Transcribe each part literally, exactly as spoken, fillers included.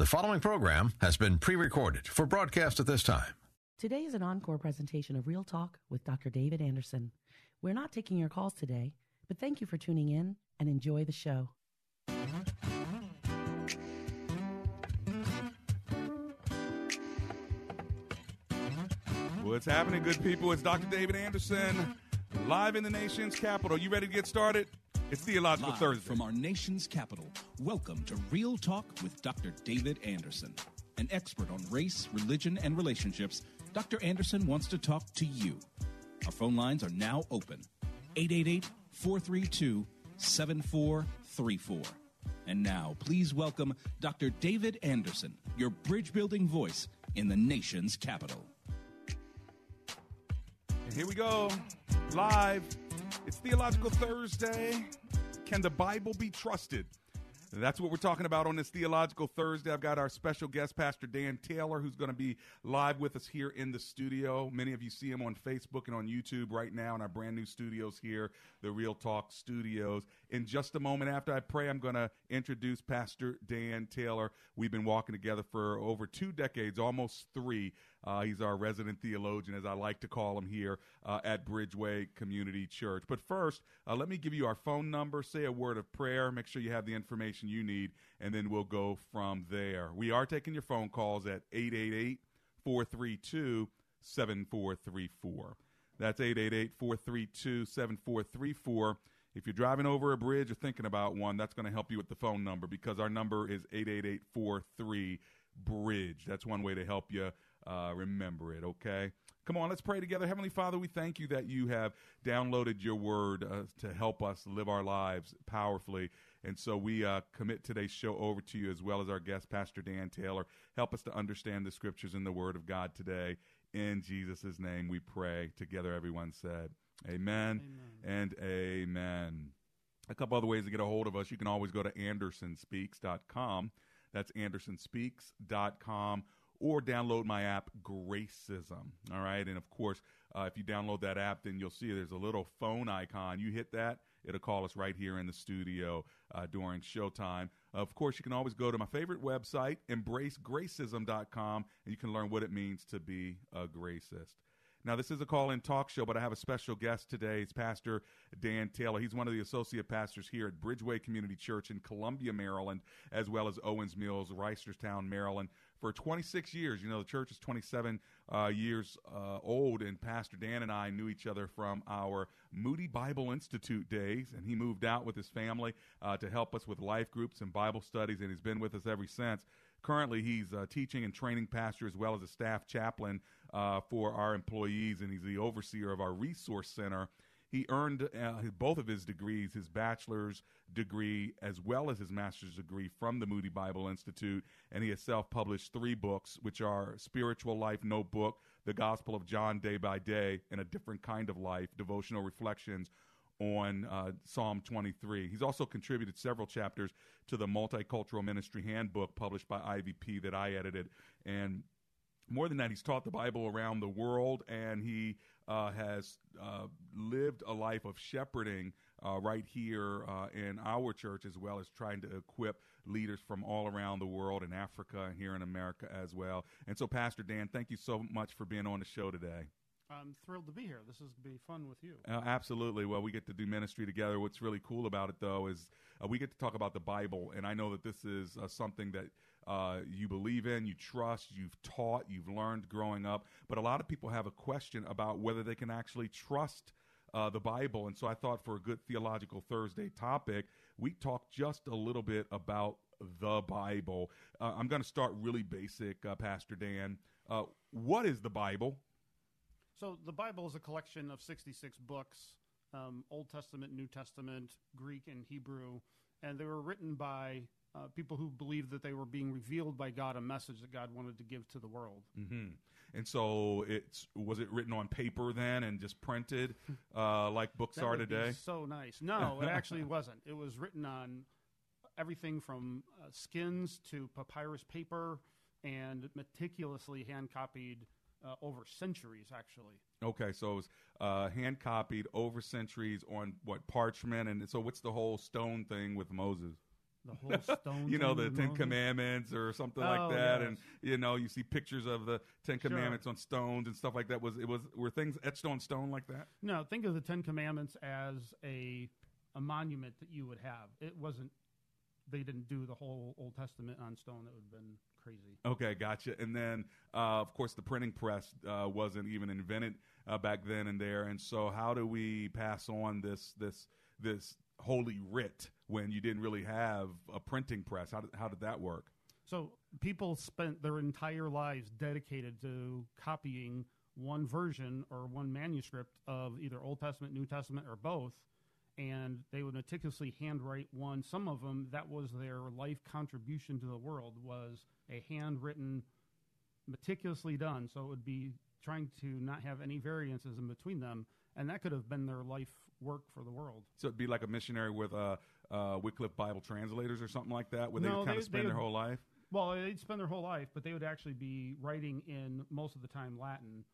The following program has been pre-recorded for broadcast at this time. Today is an encore presentation of Real Talk with Doctor David Anderson. We're not taking your calls today, but thank you for tuning in and enjoy the show. What's happening, good people? It's Doctor David Anderson, live in the nation's capital. You ready to get started? It's Theological Live Thursday. From our nation's capital, welcome to Real Talk with Doctor David Anderson. An expert on race, religion, and relationships, Doctor Anderson wants to talk to you. Our phone lines are now open, eight eight eight, four three two, seven four three four. And now, please welcome Doctor David Anderson, your bridge-building voice in the nation's capital. And here we go, live. It's Theological Thursday. Can the Bible be trusted? That's what we're talking about on this Theological Thursday. I've got our special guest, Pastor Dan Taylor, who's going to be live with us here in the studio. Many of you see him on Facebook and on YouTube right now in our brand new studios here, the Real Talk Studios. In just a moment after I pray, I'm going to introduce Pastor Dan Taylor. We've been walking together for over two decades, almost three. Uh, he's our resident theologian, as I like to call him here uh, at Bridgeway Community Church. But first, uh, let me give you our phone number, say a word of prayer, make sure you have the information you need, and then we'll go from there. We are taking your phone calls at eight eight eight, four three two, seven four three four. That's eight eight eight, four three two, seven four three four. If you're driving over a bridge or thinking about one, that's going to help you with the phone number because our number is eight eight eight, four three, bridge. That's one way to help you. Uh, remember it, okay? Come on, let's pray together. Heavenly Father, we thank you that you have downloaded your word uh, to help us live our lives powerfully. And so we uh, commit today's show over to you as well as our guest, Pastor Dan Taylor. Help us to understand the scriptures and the word of God today. In Jesus' name we pray. Together everyone said, amen, amen. And amen. A couple other ways to get a hold of us. You can always go to Anderson Speaks dot com. That's Anderson Speaks dot com. Or download my app, Gracism, all right? And, of course, uh, if you download that app, then you'll see there's a little phone icon. You hit that, it'll call us right here in the studio uh, during showtime. Of course, you can always go to my favorite website, Embrace Gracism dot com, and you can learn what it means to be a gracist. Now, this is a call-in talk show, but I have a special guest today. It's Pastor Dan Taylor. He's one of the associate pastors here at Bridgeway Community Church in Columbia, Maryland, as well as Owens Mills, Reisterstown, Maryland. For twenty-six years, you know, the church is twenty-seven uh, years uh, old, and Pastor Dan and I knew each other from our Moody Bible Institute days, and he moved out with his family uh, to help us with life groups and Bible studies, and he's been with us ever since. Currently, he's a teaching and training pastor as well as a staff chaplain uh, for our employees, and he's the overseer of our resource center. He earned uh, both of his degrees, his bachelor's degree as well as his master's degree from the Moody Bible Institute, and he has self-published three books, which are Spiritual Life Notebook, The Gospel of John Day by Day, and A Different Kind of Life, Devotional Reflections on uh, Psalm twenty-three. He's also contributed several chapters to the Multicultural Ministry Handbook published by I V P that I edited, and more than that, he's taught the Bible around the world, and he Uh, has uh, lived a life of shepherding uh, right here uh, in our church, as well as trying to equip leaders from all around the world in Africa and here in America as well. And so, Pastor Dan, thank you so much for being on the show today. I'm thrilled to be here. This is going to be fun with you. Uh, absolutely. Well, we get to do ministry together. What's really cool about it, though, is uh, we get to talk about the Bible, and I know that this is uh, something that Uh, you believe in, you trust, you've taught, you've learned growing up. But a lot of people have a question about whether they can actually trust uh, the Bible. And so I thought for a good Theological Thursday topic, we talk just a little bit about the Bible. Uh, I'm going to start really basic, uh, Pastor Dan. Uh, what is the Bible? So the Bible is a collection of sixty-six books, um, Old Testament, New Testament, Greek, and Hebrew. And they were written by Uh, people who believed that they were being revealed by God a message that God wanted to give to the world. Mm-hmm. And so, it's was it written on paper then and just printed uh, like books that are would today? Be so nice. No, it actually wasn't. It was written on everything from uh, skins to papyrus paper and meticulously hand copied uh, over centuries, actually. Okay, so it was uh, hand copied over centuries on what parchment, and so what's the whole stone thing with Moses? The whole stone you know, the Ten Commandments or something oh, like that. Yes. And, you know, you see pictures of the Ten Commandments sure. on stones and stuff like that. Was it was were things etched on stone like that? No, think of the Ten Commandments as a a monument that you would have. It wasn't – they didn't do the whole Old Testament on stone. That would have been crazy. Okay, gotcha. And then, uh, of course, the printing press uh, wasn't even invented uh, back then and there. And so how do we pass on this this this – Holy Writ when you didn't really have a printing press? How did, how did that work? So people spent their entire lives dedicated to copying one version or one manuscript of either Old Testament, New Testament, or both, and they would meticulously handwrite one. Some of them, that was their life contribution to the world, was a handwritten, meticulously done, so it would be trying to not have any variances in between them, and that could have been their life work for the world. So it'd be like a missionary with uh, uh, Wycliffe Bible translators or something like that, where no, they would kind they, of spend would, their whole life? Well, they'd spend their whole life, but they would actually be writing in, most of the time, Latin,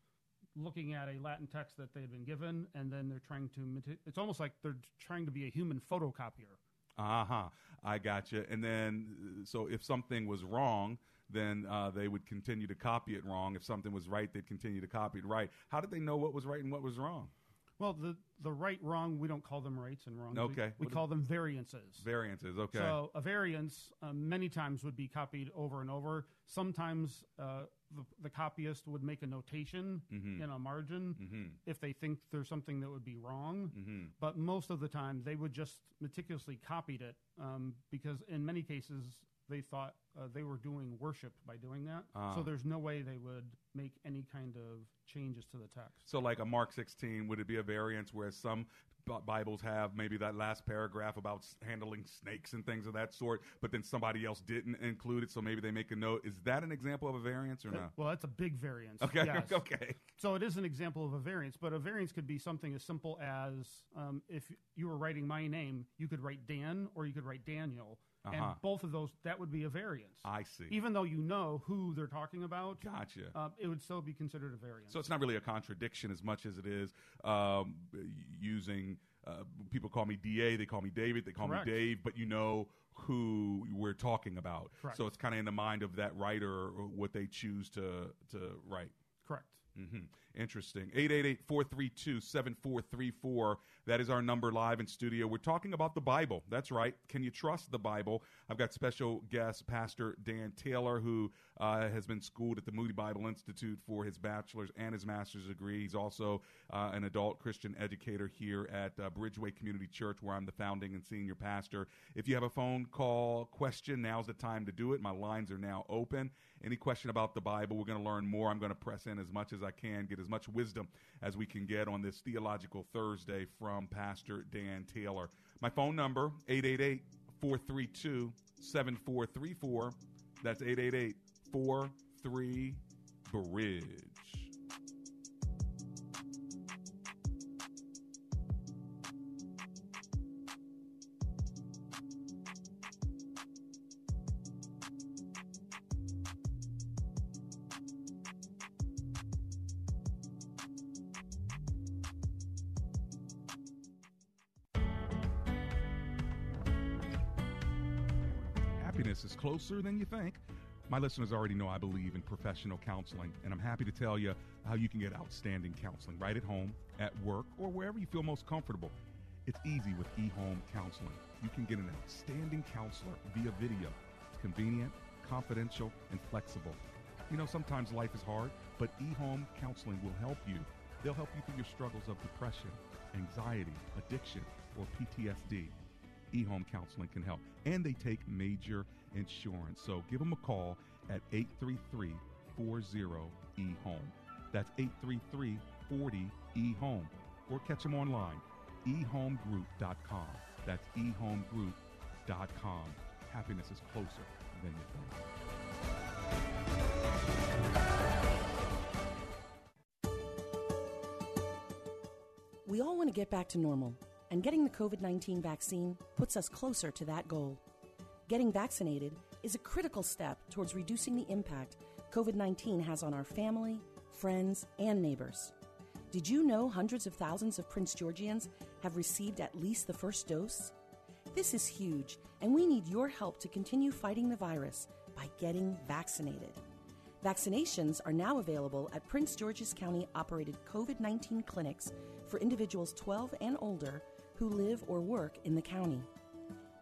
looking at a Latin text that they'd been given, and then they're trying to – it's almost like they're trying to be a human photocopier. Uh-huh. I gotcha. And then so if something was wrong – then uh, they would continue to copy it wrong. If something was right, they'd continue to copy it right. How did they know what was right and what was wrong? Well, the, the right, wrong, we don't call them rights and wrongs. Okay. We, we call them variances. Variances, okay. So a variance uh, many times would be copied over and over. Sometimes uh, the, the copyist would make a notation mm-hmm. in a margin mm-hmm. if they think there's something that would be wrong. Mm-hmm. But most of the time, they would just meticulously copied it um, because in many cases – they thought uh, they were doing worship by doing that. Uh, so there's no way they would make any kind of changes to the text. So like a Mark sixteen, would it be a variance where some b- Bibles have maybe that last paragraph about s- handling snakes and things of that sort, but then somebody else didn't include it, so maybe they make a note. Is that an example of a variance or no? Well, that's a big variance. Okay. Yes. Okay. So it is an example of a variance, but a variance could be something as simple as um, if you were writing my name, you could write Dan or you could write Daniel. Uh-huh. And both of those, that would be a variance. I see. Even though you know who they're talking about. Gotcha. Uh, it would still be considered a variance. So it's not really a contradiction as much as it is um, using, uh, people call me D A, they call me David, they call Correct. me Dave, but you know who we're talking about. Correct. So it's kind of in the mind of that writer or what they choose to, to write. Correct. Mm-hmm. Interesting. eight eight eight, four three two, seven four three four. That is our number live in studio. We're talking about the Bible. That's right. Can you trust the Bible? I've got special guest Pastor Dan Taylor, who uh, has been schooled at the Moody Bible Institute for his bachelor's and his master's degree. He's also uh, an adult Christian educator here at uh, Bridgeway Community Church, where I'm the founding and senior pastor. If you have a phone call question, now's the time to do it. My lines are now open. Any question about the Bible, we're going to learn more. I'm going to press in as much as I can, get as much wisdom as we can get on this Theological Thursday from Pastor Dan Taylor. My phone number, eight eight eight, four three two, seven four three four. That's eight eight eight, four three, bridge. Is closer than you think. My listeners already know I believe in professional counseling, and I'm happy to tell you how you can get outstanding counseling right at home, at work, or wherever you feel most comfortable. It's easy with eHome Counseling. You can get an outstanding counselor via video. It's convenient, confidential, and flexible. You know, sometimes life is hard, but eHome Counseling will help you. They'll help you through your struggles of depression, anxiety, addiction, or P T S D. eHome Counseling can help, and they take major insurance. So give them a call at eight three three, four zero, E H O M E. That's eight three three, four zero, E H O M E. Or catch them online, e home group dot com. That's e home group dot com. happiness is closer than you think. We all want to get back to normal, and getting the COVID nineteen vaccine puts us closer to that goal. Getting vaccinated is a critical step towards reducing the impact COVID nineteen has on our family, friends, and neighbors. Did you know hundreds of thousands of Prince Georgians have received at least the first dose? This is huge, and we need your help to continue fighting the virus by getting vaccinated. Vaccinations are now available at Prince George's County-operated COVID nineteen clinics for individuals twelve and older who live or work in the county.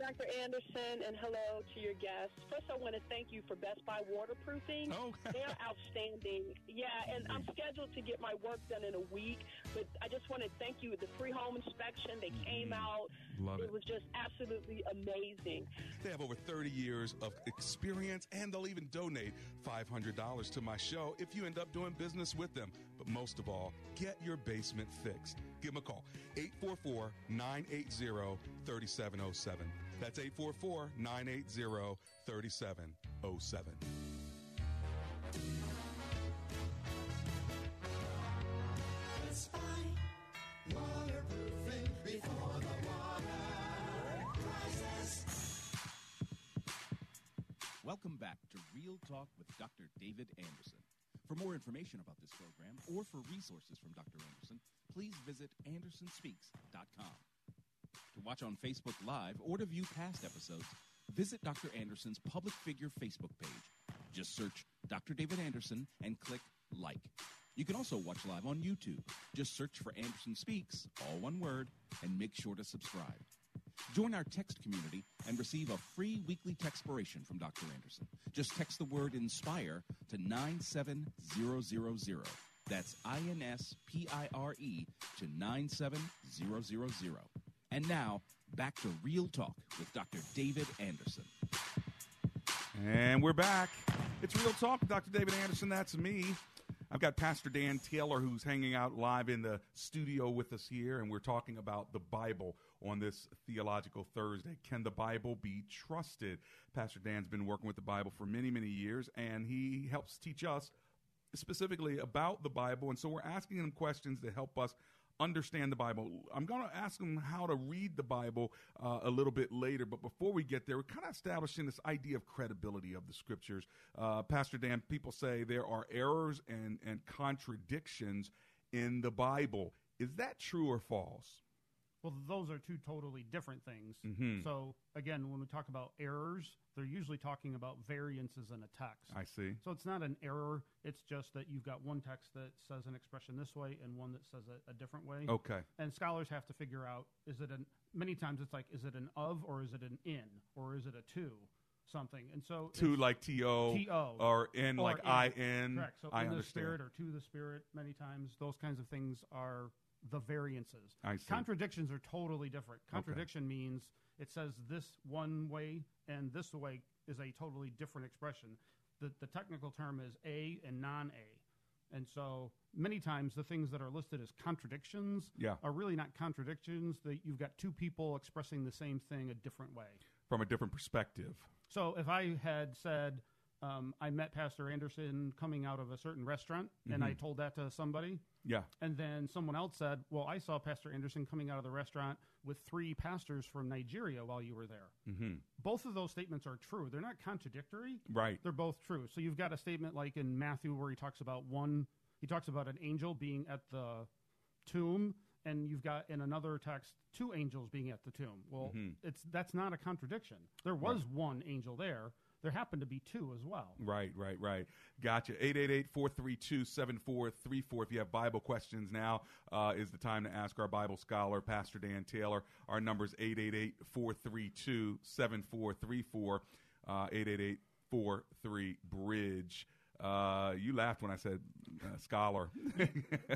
Doctor Anderson, and hello to your guests. First, I want to thank you for Best Buy waterproofing. Oh. They're outstanding. Yeah, and I'm scheduled to get my work done in a week, but I just want to thank you. The free home inspection, they mm-hmm. came out. Love it. It was just absolutely amazing. They have over thirty years of experience, and they'll even donate five hundred dollars to my show if you end up doing business with them. But most of all, get your basement fixed. Give them a call, eight four four, nine eight zero, three seven zero seven. That's eight four four, nine eight zero, three seven zero seven. Best Buy waterproofing before the water rises. Welcome back to Real Talk with Doctor David Anderson. For more information about this program or for resources from Doctor Anderson, please visit Anderson Speaks dot com. To watch on Facebook Live or to view past episodes, visit Doctor Anderson's Public Figure Facebook page. Just search Doctor David Anderson and click like. You can also watch live on YouTube. Just search for Anderson Speaks, all one word, and make sure to subscribe. Join our text community and receive a free weekly textpiration from Doctor Anderson. Just text the word INSPIRE to nine seven zero zero zero. That's I N S P I R E to nine seven zero zero zero. And now, back to Real Talk with Doctor David Anderson. And we're back. It's Real Talk with Doctor David Anderson. That's me. I've got Pastor Dan Taylor, who's hanging out live in the studio with us here, and we're talking about the Bible on this Theological Thursday. Can the Bible be trusted? Pastor Dan's been working with the Bible for many, many years, and he helps teach us specifically about the Bible, and so we're asking him questions to help us understand the Bible. I'm going to ask them how to read the Bible uh, a little bit later, but before we get there, we're kind of establishing this idea of credibility of the Scriptures. Uh, Pastor Dan, people say there are errors and, and contradictions in the Bible. Is that true or false? Well, those are two totally different things. Mm-hmm. So, again, when we talk about errors, they're usually talking about variances in a text. I see. So it's not an error. It's just that you've got one text that says an expression this way and one that says it a different way. Okay. And scholars have to figure out, is it an – many times it's like, is it an of or is it an in or is it a to something? And so – To like T O T O or in or like I N. Correct. So I in understand. The Spirit or to the Spirit many times, those kinds of things are – the variances. I see. Contradictions are totally different. Contradiction okay. means it says this one way and this way is a totally different expression. The, the technical term is A and non-A. And so many times the things that are listed as contradictions yeah. are really not contradictions. That you've got two people expressing the same thing a different way. From a different perspective. So if I had said, Um, I met Pastor Anderson coming out of a certain restaurant, mm-hmm. and I told that to somebody. Yeah. And then someone else said, well, I saw Pastor Anderson coming out of the restaurant with three pastors from Nigeria while you were there. Mm-hmm. Both of those statements are true. They're not contradictory. Right. They're both true. So you've got a statement like in Matthew where he talks about one, he talks about an angel being at the tomb, and you've got in another text two angels being at the tomb. Well, mm-hmm. it's that's not a contradiction. There was right. one angel there. There happened to be two as well. Right, right, right. Gotcha. eight eight eight, four three two, seven four three four. If you have Bible questions, now uh, is the time to ask our Bible scholar, Pastor Dan Taylor. Our number is eight eight eight, four three two, seven four three four. Uh, eight four three bridge. Uh, you laughed when I said uh, scholar.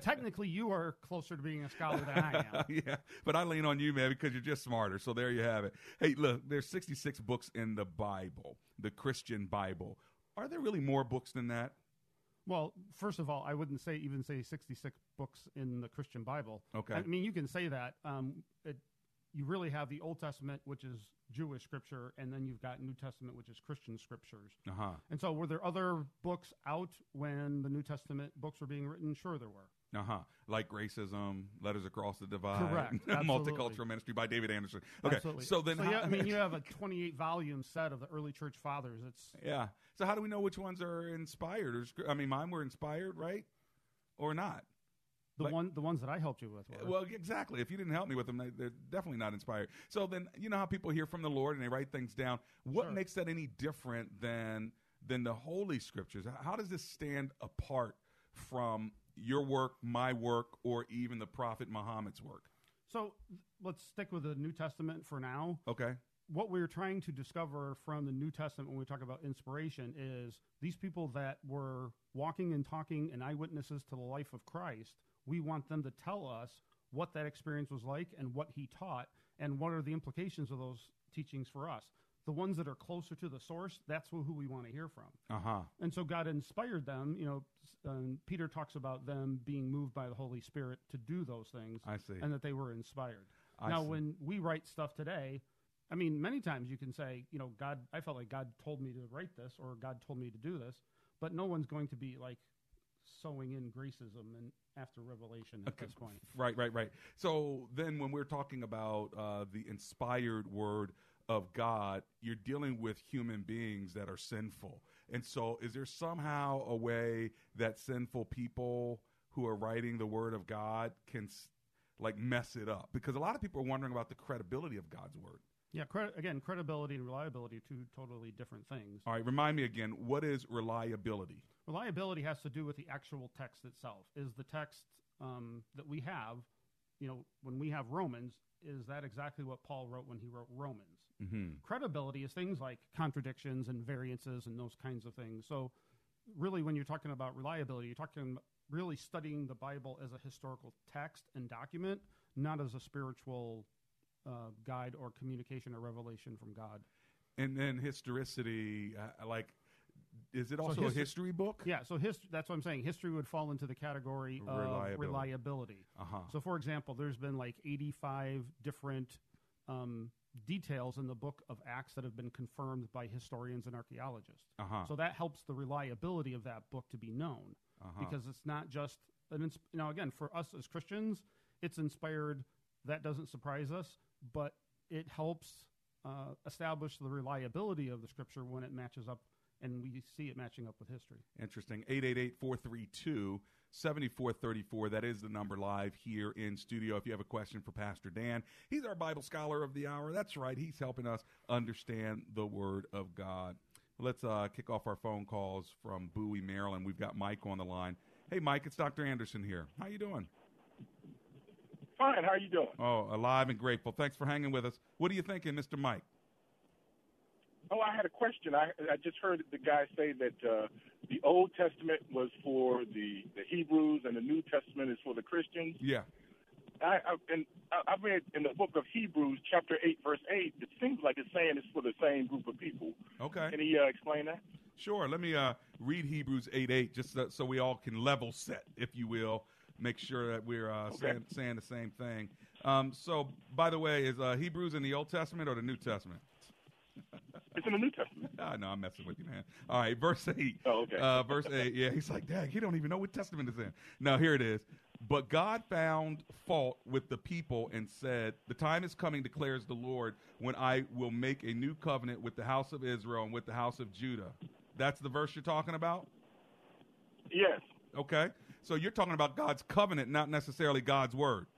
Technically, you are closer to being a scholar than I am. Yeah, but I lean on you, man, because you're just smarter. So there you have it. Hey, look, there's sixty-six books in the Bible, the Christian Bible. Are there really more books than that? Well, first of all, I wouldn't say even say sixty-six books in the Christian Bible. Okay. I mean, you can say that. Um, it, you really have the Old Testament, which is Jewish scripture, and then you've got New Testament, which is Christian scriptures. Uh-huh. And so were there other books out when the New Testament books were being written? Sure there were. Uh-huh. Like Gracism, Letters Across the Divide, correct. Multicultural Ministry by David Anderson. Okay. Absolutely. So then, so yeah, I mean, you have a twenty-eight volume set of the early church fathers. It's yeah. So how do we know which ones are inspired? I mean, mine were inspired, right, or not? The like, one, the ones that I helped you with. Were. Well, exactly. If you didn't help me with them, they, they're definitely not inspired. So then, you know how people hear from the Lord and they write things down. What sure. makes that any different than than the Holy Scriptures? How does this stand apart from your work, my work, or even the Prophet Muhammad's work? So let's stick with the New Testament for now. Okay. What we're trying to discover from the New Testament when we talk about inspiration is these people that were walking and talking and eyewitnesses to the life of Christ. We want them to tell us what that experience was like and what he taught and what are the implications of those teachings for us. The ones that are closer to the source, that's who we want to hear from. Uh-huh. And so God inspired them. You know, um, Peter talks about them being moved by the Holy Spirit to do those things. I see. And that they were inspired. I now, see. When we write stuff today, I mean, many times you can say, you know, God, I felt like God told me to write this or God told me to do this, but no one's going to be like sowing in Gracism and after Revelation at okay. this point. Right, right, right. So then when we're talking about uh, the inspired word of God, you're dealing with human beings that are sinful. And so is there somehow a way that sinful people who are writing the word of God can like mess it up? Because a lot of people are wondering about the credibility of God's word. Yeah, cred- again, credibility and reliability are two totally different things. All right, remind me again, what is reliability? Reliability has to do with the actual text itself. Is the text um, that we have, you know, when we have Romans, is that exactly what Paul wrote when he wrote Romans? Mm-hmm. Credibility is things like contradictions and variances and those kinds of things. So really when you're talking about reliability, you're talking really studying the Bible as a historical text and document, not as a spiritual Uh, guide or communication or revelation from God. And then historicity, uh, like, is it also so histo- a history book? Yeah, so hist- that's what I'm saying. History would fall into the category of reliability. reliability. Uh-huh. So, for example, there's been like eighty-five different um, details in the book of Acts that have been confirmed by historians and archaeologists. Uh-huh. So that helps the reliability of that book to be known uh-huh. because it's not just an ins- – now, again, for us as Christians, it's inspired. That doesn't surprise us. But it helps uh, establish the reliability of the Scripture when it matches up, and we see it matching up with history. Interesting. eight eight eight, four three two, seven four three four. That is the number live here in studio. If you have a question for Pastor Dan, he's our Bible scholar of the hour. That's right. He's helping us understand the Word of God. Let's uh, kick off our phone calls from Bowie, Maryland. We've got Mike on the line. Hey, Mike, it's Doctor Anderson here. How you doing? Fine. How are you doing? Oh, alive and grateful. Thanks for hanging with us. What are you thinking, Mister Mike? Oh, I had a question. I, I just heard the guy say that uh, the Old Testament was for the, the Hebrews and the New Testament is for the Christians. Yeah. I, I, and I read in the book of Hebrews, chapter eight, verse eight, it seems like it's saying it's for the same group of people. Okay. Can he uh, explain that? Sure. Let me uh, read Hebrews eight eight just so, so we all can level set, if you will. Make sure that we're uh, okay. saying, saying the same thing. Um, so, by the way, is uh, Hebrews in the Old Testament or the New Testament? It's in the New Testament. I know, I'm messing with you, man. All right, verse eight. Oh, okay. Uh, verse eight, yeah, he's like, dang, he don't even know what Testament is in. Now, here it is. But God found fault with the people and said, the time is coming, declares the Lord, when I will make a new covenant with the house of Israel and with the house of Judah. That's the verse you're talking about? Yes. Okay. So you're talking about God's covenant, not necessarily God's word.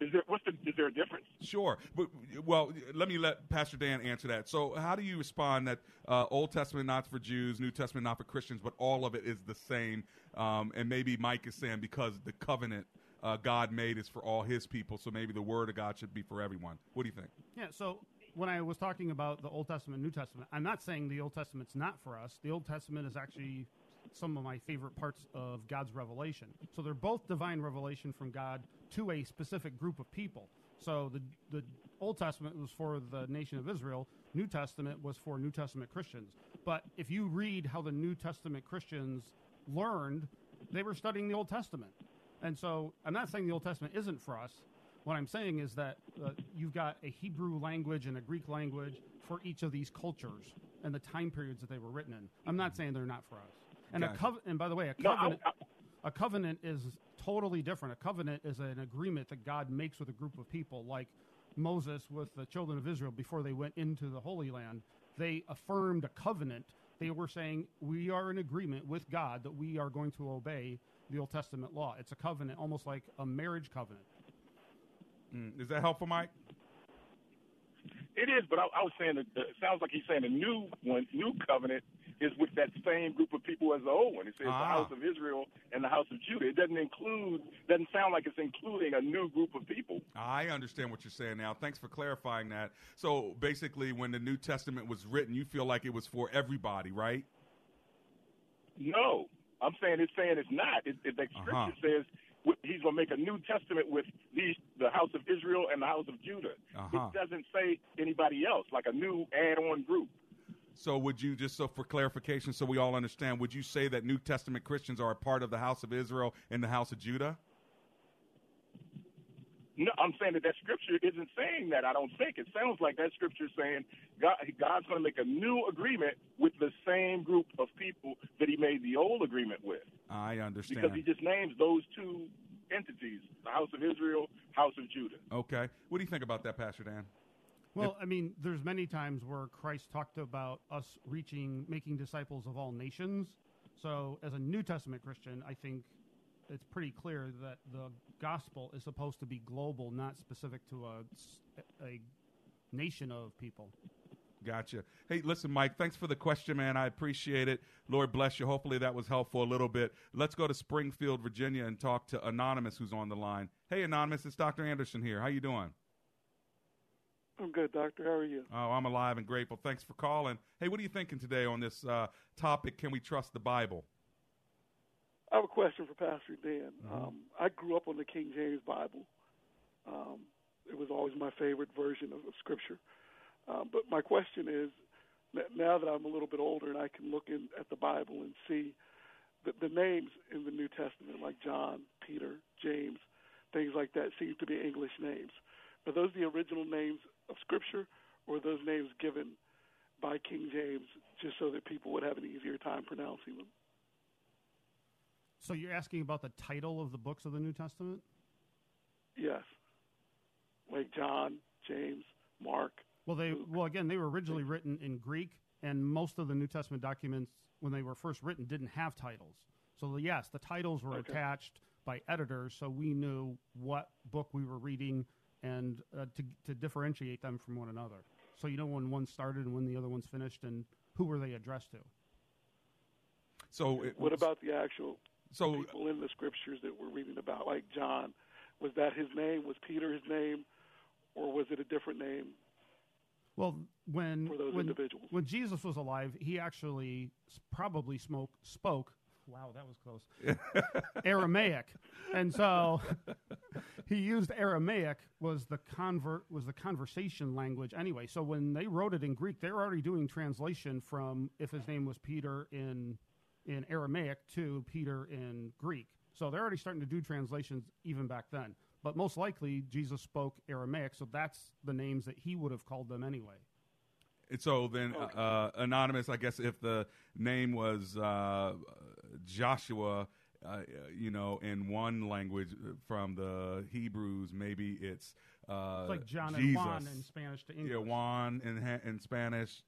Is there, what's the, is there a difference? Sure. But, well, let me let Pastor Dan answer that. So how do you respond that uh, Old Testament not for Jews, New Testament not for Christians, but all of it is the same? Um, and maybe Mike is saying because the covenant uh, God made is for all his people, so maybe the word of God should be for everyone. What do you think? Yeah, so when I was talking about the Old Testament, New Testament, I'm not saying the Old Testament's not for us. The Old Testament is actually some of my favorite parts of God's revelation. So they're both divine revelation from God to a specific group of people. So the the Old Testament was for the nation of Israel. New Testament was for New Testament Christians. But if you read how the New Testament Christians learned, they were studying the Old Testament. And so I'm not saying the Old Testament isn't for us. What I'm saying is that uh, you've got a Hebrew language and a Greek language for each of these cultures and the time periods that they were written in. I'm not saying they're not for us. And gotcha. a cov- and by the way, a covenant, no, I, I, a covenant is totally different. A covenant is an agreement that God makes with a group of people, like Moses with the children of Israel before they went into the Holy Land. They affirmed a covenant. They were saying, we are in agreement with God that we are going to obey the Old Testament law. It's a covenant, almost like a marriage covenant. Mm. Is that helpful, Mike? It is, but I, I was saying that the, it sounds like he's saying a new one, new covenant is with that same group of people as the old one. It says ah. the house of Israel and the house of Judah. It doesn't include, doesn't sound like it's including a new group of people. I understand what you're saying now. Thanks for clarifying that. So basically, when the New Testament was written, you feel like it was for everybody, right? No, I'm saying it's saying it's not. It, it, the scripture uh-huh. says he's going to make a new testament with these, the house of Israel and the house of Judah. Uh-huh. It doesn't say anybody else, like a new add-on group. So would you, just so for clarification, so we all understand, would you say that New Testament Christians are a part of the house of Israel and the house of Judah? No, I'm saying that that scripture isn't saying that, I don't think. It sounds like that scripture is saying God, God's going to make a new agreement with the same group of people that he made the old agreement with. I understand. Because he just names those two entities, the house of Israel, house of Judah. Okay. What do you think about that, Pastor Dan? Well, I mean, there's many times where Christ talked about us reaching, making disciples of all nations. So as a New Testament Christian, I think it's pretty clear that the gospel is supposed to be global, not specific to a, a nation of people. Gotcha. Hey, listen, Mike, thanks for the question, man. I appreciate it. Lord bless you. Hopefully that was helpful a little bit. Let's go to Springfield, Virginia, and talk to Anonymous, who's on the line. Hey, Anonymous, it's Doctor Anderson here. How you doing? I'm good, Doctor. How are you? Oh, I'm alive and grateful. Thanks for calling. Hey, what are you thinking today on this uh, topic, Can We Trust the Bible? I have a question for Pastor Dan. Mm-hmm. Um, I grew up on the King James Bible. Um, it was always my favorite version of, of Scripture. Um, but my question is, now that I'm a little bit older and I can look in, at the Bible and see the, the names in the New Testament, like John, Peter, James, things like that, seem to be English names. Are those the original names of Scripture, or are those names given by King James just so that people would have an easier time pronouncing them? So you're asking about the title of the books of the New Testament? Yes. Like John, James, Mark. Well, they Luke. well again, they were originally written in Greek, and most of the New Testament documents, when they were first written, didn't have titles. So yes, the titles were okay. attached by editors, so we knew what book we were reading and uh, to, to differentiate them from one another. So you know when one started and when the other one's finished and who were they addressed to. So it, What about the actual so, people in the Scriptures that we're reading about, like John? Was that his name? Was Peter his name? Or was it a different name Well, when, for those when, individuals? When Jesus was alive, he actually probably smoke, spoke Wow, that was close. Aramaic. And so he used Aramaic was the convert was the conversation language anyway. So when they wrote it in Greek, they were already doing translation from if his name was Peter in in Aramaic to Peter in Greek. So they're already starting to do translations even back then. But most likely Jesus spoke Aramaic, so that's the names that he would have called them anyway. And so then okay. uh, Anonymous, I guess if the name was uh, Joshua, uh, you know, in one language from the Hebrews, maybe it's, uh, it's like John Jesus. And Juan in Spanish to English. Yeah, Juan in, in Spanish.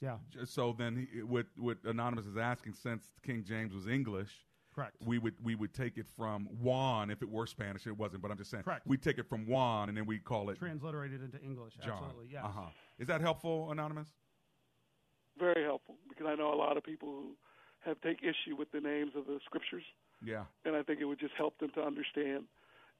Yeah. So then he, what, what Anonymous is asking, since King James was English, correct. We would we would take it from Juan if it were Spanish. It wasn't, but I'm just saying. Correct. We take it from Juan and then we call it transliterated into English. John. Absolutely, yes. Uh-huh. Is that helpful, Anonymous? Very helpful, because I know a lot of people who have take issue with the names of the Scriptures. Yeah. And I think it would just help them to understand,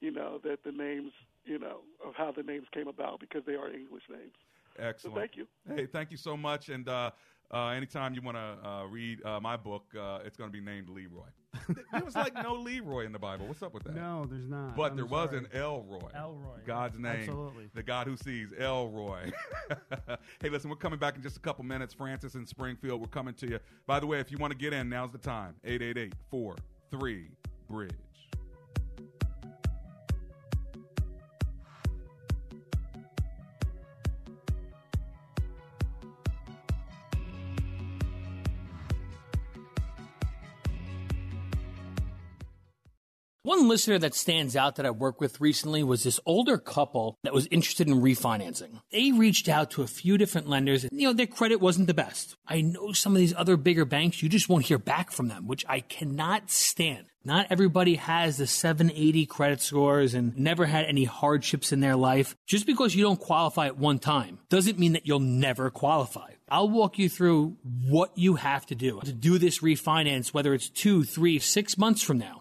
you know, that the names, you know, of how the names came about, because they are English names. Excellent. So thank you. Hey, thank you so much. And uh, uh, anytime you want to uh, read uh, my book, uh, it's going to be named Leroy. There was like no Leroy in the Bible. What's up with that? No, there's not. But I'm there sorry. was an Elroy. Elroy. God's name. Absolutely. The God who sees. Elroy. Hey, listen, we're coming back in just a couple minutes. Francis in Springfield, we're coming to you. By the way, if you want to get in, now's the time. eight eight eight, four three, bridge. One listener that stands out that I worked with recently was this older couple that was interested in refinancing. They reached out to a few different lenders, and you know, their credit wasn't the best. I know some of these other bigger banks, you just won't hear back from them, which I cannot stand. Not everybody has the seven eighty credit scores and never had any hardships in their life. Just because you don't qualify at one time doesn't mean that you'll never qualify. I'll walk you through what you have to do to do this refinance, whether it's two, three, six months from now.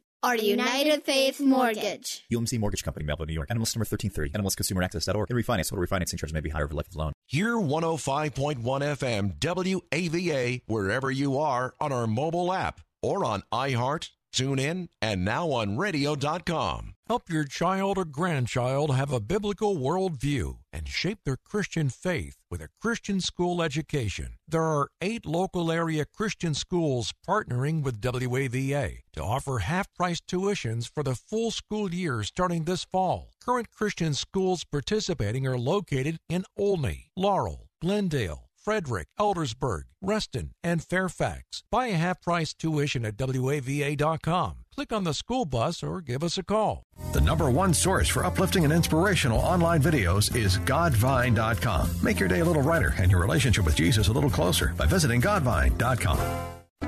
are United Faith Mortgage. U M C Mortgage Company, Melville, New York. Animalist number thirteen thirty. animalist consumer access dot org. In refinance, total refinancing charge may be higher over the life of the loan. Hear one oh five point one F M, W A V A, wherever you are, on our mobile app or on iHeart, TuneIn, and now on radio dot com. Help your child or grandchild have a biblical worldview and shape their Christian faith with a Christian school education. There are eight local area Christian schools partnering with W A V A to offer half-price tuitions for the full school year starting this fall. Current Christian schools participating are located in Olney, Laurel, Glendale, Frederick, Eldersburg, Reston, and Fairfax. Buy a half-price tuition at W A V A dot com. Click on the school bus or give us a call. The number one source for uplifting and inspirational online videos is Godvine dot com. Make your day a little brighter and your relationship with Jesus a little closer by visiting Godvine dot com.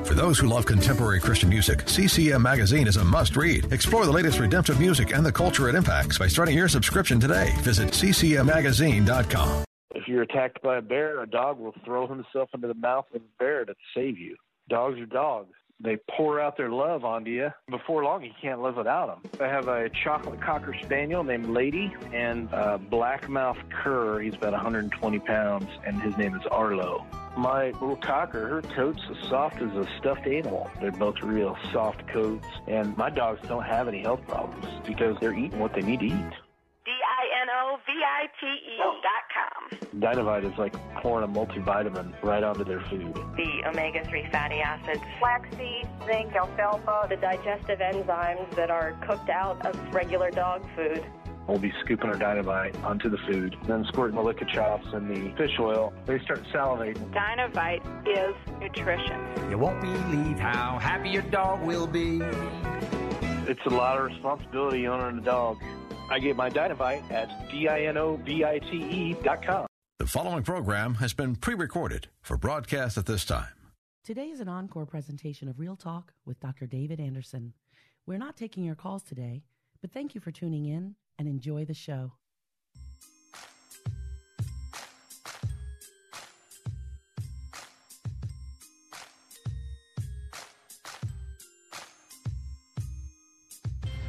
For those who love contemporary Christian music, C C M Magazine is a must-read. Explore the latest redemptive music and the culture it impacts by starting your subscription today. Visit C C M magazine dot com. If you're attacked by a bear, a dog will throw himself into the mouth of a bear to save you. Dogs are dogs. They pour out their love onto you. Before long, you can't live without them. I have a chocolate cocker spaniel named Lady and a blackmouth cur. He's about one hundred twenty pounds, and his name is Arlo. My little cocker, her coat's as soft as a stuffed animal. They're both real soft coats, and my dogs don't have any health problems because they're eating what they need to eat. D I N O V I T E dot com. Dynavite is like pouring a multivitamin right onto their food. The omega three fatty acids, flaxseed, zinc, alfalfa, the digestive enzymes that are cooked out of regular dog food. We'll be scooping our Dynavite onto the food, then squirting the liquor chops and the fish oil. They start salivating. Dynavite is nutrition. You won't believe how happy your dog will be. It's a lot of responsibility owning a dog. I get my Dynavite at D I N O V I T E dot com. The following program has been pre-recorded for broadcast at this time. Today is an encore presentation of Real Talk with Doctor David Anderson. We're not taking your calls today, but thank you for tuning in and enjoy the show.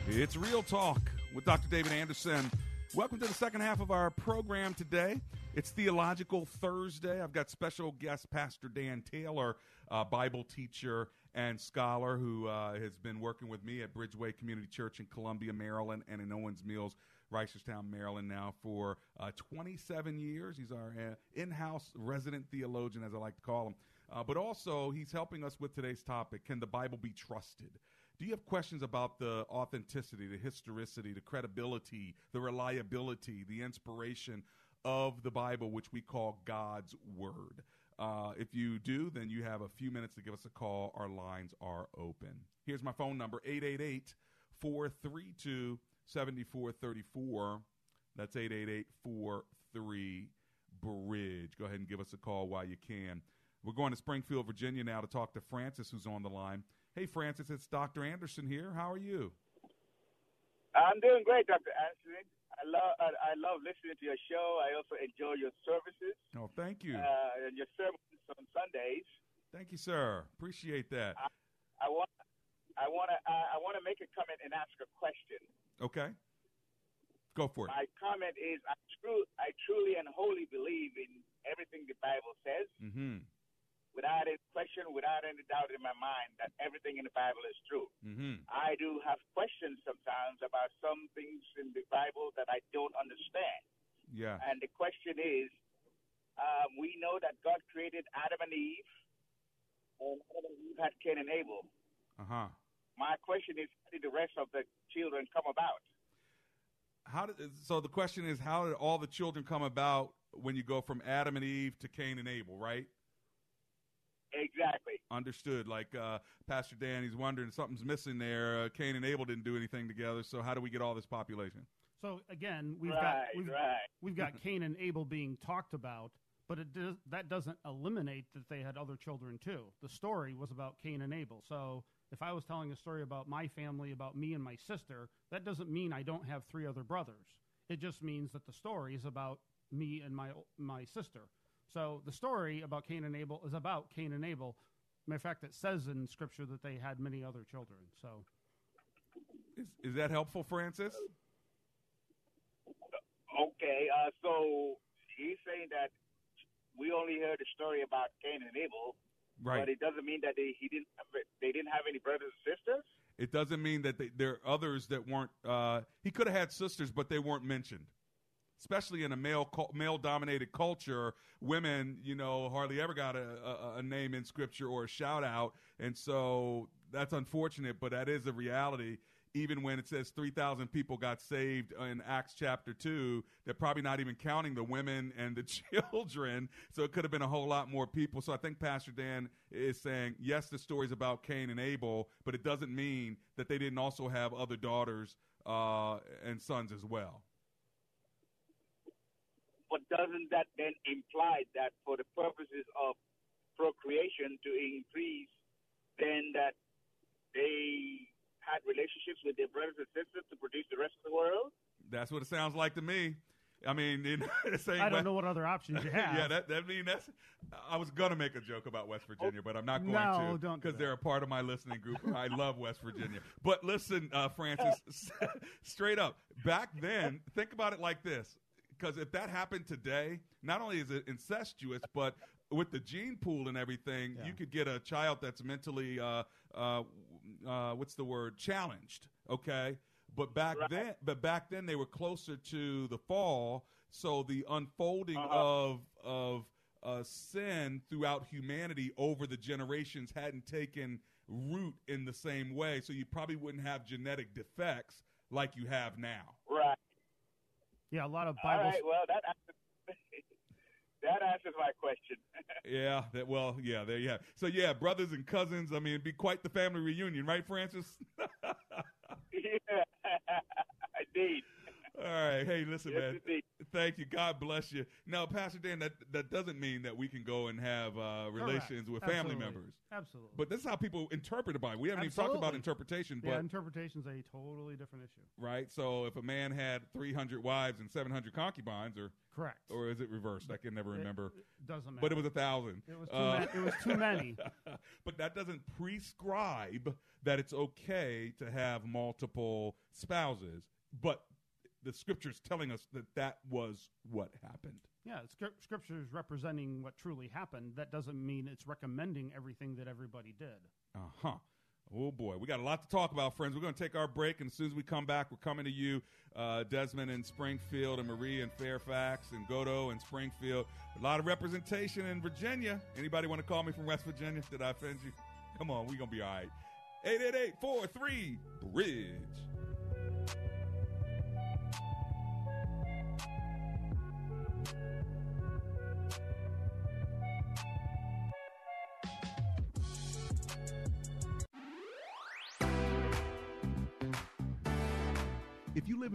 It's Real Talk with Doctor David Anderson. Welcome to the second half of our program today. It's Theological Thursday. I've got special guest Pastor Dan Taylor, uh, Bible teacher and scholar who uh, has been working with me at Bridgeway Community Church in Columbia, Maryland, and in Owens Mills, Reisterstown, Maryland now for uh, twenty-seven years. He's our uh, in-house resident theologian, as I like to call him. Uh, but also, he's helping us with today's topic, Can the Bible Be Trusted? Do you have questions about the authenticity, the historicity, the credibility, the reliability, the inspiration of the Bible, which we call God's Word? Uh, if you do, then you have a few minutes to give us a call. Our lines are open. Here's my phone number, eight eight eight, four three two, seven four three four. That's eight eight eight, four three, bridge. Go ahead and give us a call while you can. We're going to Springfield, Virginia now to talk to Francis, who's on the line. Hey, Francis, it's Doctor Anderson here. How are you? I'm doing great, Doctor Anderson. I love I, I love listening to your show. I also enjoy your services. Oh, thank you. Uh, and your services on Sundays. Thank you, sir. Appreciate that. I, I want I want to I want to make a comment and ask a question. Okay. Go for it. My comment is I true I truly and wholly believe in everything the Bible says. Mm-hmm. Without any question, without any doubt in my mind that everything in the Bible is true. Mm-hmm. I do have questions sometimes about some things in the Bible that I don't understand. Yeah. And the question is, um, we know that God created Adam and Eve, and Adam and Eve had Cain and Abel. Uh-huh. My question is, how did the rest of the children come about? How did, so the question is, how did all the children come about when you go from Adam and Eve to Cain and Abel, right? Exactly. Understood. Like uh, Pastor Dan, he's wondering something's missing there. Uh, Cain and Abel didn't do anything together, so how do we get all this population? So again, we've right, got we've, right. we've got Cain and Abel being talked about, but it does, that doesn't eliminate that they had other children too. The story was about Cain and Abel. So if I was telling a story about my family, about me and my sister, that doesn't mean I don't have three other brothers. It just means that the story is about me and my my sister. So the story about Cain and Abel is about Cain and Abel. Matter of fact, it says in Scripture that they had many other children. So, is, is that helpful, Francis? Okay, uh, so he's saying that we only heard a story about Cain and Abel, right? But it doesn't mean that they he didn't they didn't have any brothers and sisters. It doesn't mean that they, there are others that weren't. Uh, he could have had sisters, but they weren't mentioned. Especially in a male male dominated culture, women, you know, hardly ever got a, a, a name in Scripture or a shout out, and so that's unfortunate, but that is the reality. Even when it says three thousand people got saved in Acts chapter two, they're probably not even counting the women and the children, so it could have been a whole lot more people. So I think Pastor Dan is saying, yes, the story's about Cain and Abel, but it doesn't mean that they didn't also have other daughters uh, and sons as well. But doesn't that then imply that for the purposes of procreation to increase, then that they had relationships with their brothers and sisters to produce the rest of the world? That's what it sounds like to me. I mean, in the same I don't way, know what other options you have. yeah, that, that mean that's. I was gonna make a joke about West Virginia, oh, but I'm not going no, to don't because do they're a part of my listening group. I love West Virginia. But listen, uh, Francis, straight up, back then, think about it like this. Because if that happened today, not only is it incestuous, but with the gene pool and everything, yeah. you could get a child that's mentally, uh, uh, uh, what's the word, challenged, okay? But back right. then, but back then they were closer to the fall, so the unfolding uh-huh. of of uh, sin throughout humanity over the generations hadn't taken root in the same way, so you probably wouldn't have genetic defects like you have now. Right. Yeah, a lot of Bibles. All right, well, that answers, that answers my question. yeah, that well, yeah, there you have it. So, yeah, brothers and cousins, I mean, it'd be quite the family reunion, right, Francis? yeah, indeed. All right, hey, listen, yes, man, indeed. Thank you. God bless you. Now, Pastor Dan, that, that doesn't mean that we can go and have uh, relations Correct. with Absolutely. family members. Absolutely. But this is how people interpret the Bible. We haven't Absolutely. even talked about interpretation. Yeah, but interpretation is a totally different issue. Right? So if a man had three hundred wives and seven hundred concubines, or Correct. or is it reversed? I can never remember. It, it doesn't matter. But it was one thousand. It was too, uh, ma- it was too many. But that doesn't prescribe that it's okay to have multiple spouses. But the Scripture's telling us that that was what happened. Yeah, scrip- Scripture's representing what truly happened. That doesn't mean it's recommending everything that everybody did. Uh-huh. Oh, boy. We got a lot to talk about, friends. We're going to take our break, and as soon as we come back, we're coming to you, uh, Desmond in Springfield and Marie in Fairfax and Godo in Springfield. A lot of representation in Virginia. Anybody want to call me from West Virginia? Did I offend you? Come on. We're going to be all right. eight eight eight, four three, BRIDGE. If you live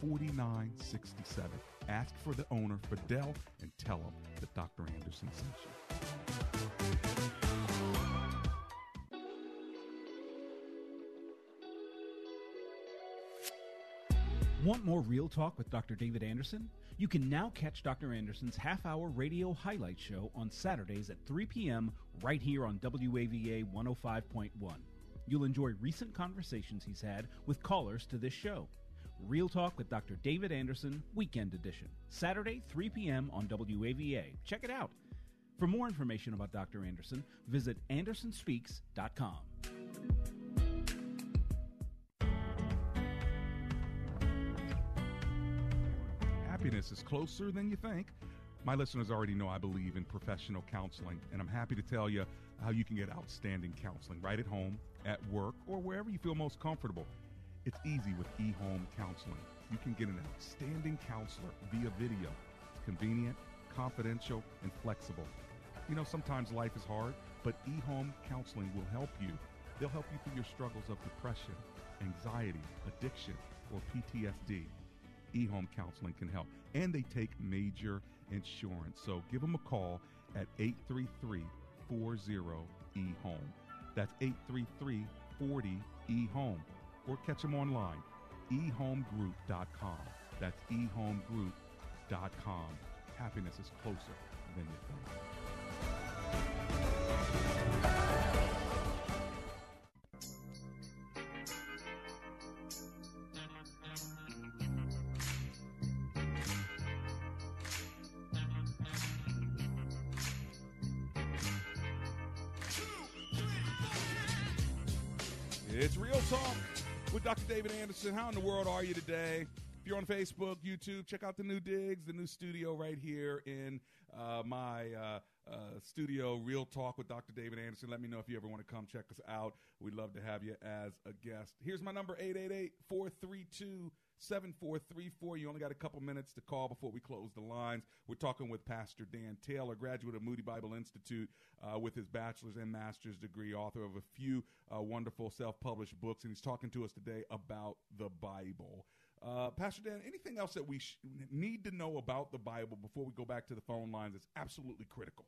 four nine six seven. Ask for the owner, Fidel, and tell him that Doctor Anderson sent you. Want more Real Talk with Doctor David Anderson? You can now catch Doctor Anderson's half-hour radio highlight show on Saturdays at three p.m. right here on W A V A one oh five point one. You'll enjoy recent conversations he's had with callers to this show. Real Talk with Doctor David Anderson, Weekend Edition, Saturday, three p.m. on W A V A. Check it out. For more information about Doctor Anderson, visit Anderson Speaks dot com. Happiness is closer than you think. My listeners already know I believe in professional counseling, and I'm happy to tell you how you can get outstanding counseling right at home, at work, or wherever you feel most comfortable. It's easy with eHome Counseling. You can get an outstanding counselor via video. It's convenient, confidential, and flexible. You know, sometimes life is hard, but eHome Counseling will help you. They'll help you through your struggles of depression, anxiety, addiction, or P T S D. eHome Counseling can help. And they take major insurance. So give them a call at eight three three, four zero, E H O M E. That's eight three three, four zero, E H O M E. Or catch them online, e home group dot com. That's e home group dot com. Happiness is closer than you think. It's Real Talk with Doctor David Anderson. How in the world are you today? If you're on Facebook, YouTube, check out the new digs, the new studio right here in uh, my uh, uh, studio, Real Talk with Doctor David Anderson. Let me know if you ever want to come check us out. We'd love to have you as a guest. Here's my number, eight eight eight, four three two, seven four three four. You only got a couple minutes to call before we close the lines. We're talking with Pastor Dan Taylor, graduate of Moody Bible Institute uh, with his bachelor's and master's degree, author of a few uh, wonderful self-published books, and he's talking to us today about the Bible. Uh, Pastor Dan, anything else that we sh- need to know about the Bible before we go back to the phone lines that's absolutely critical?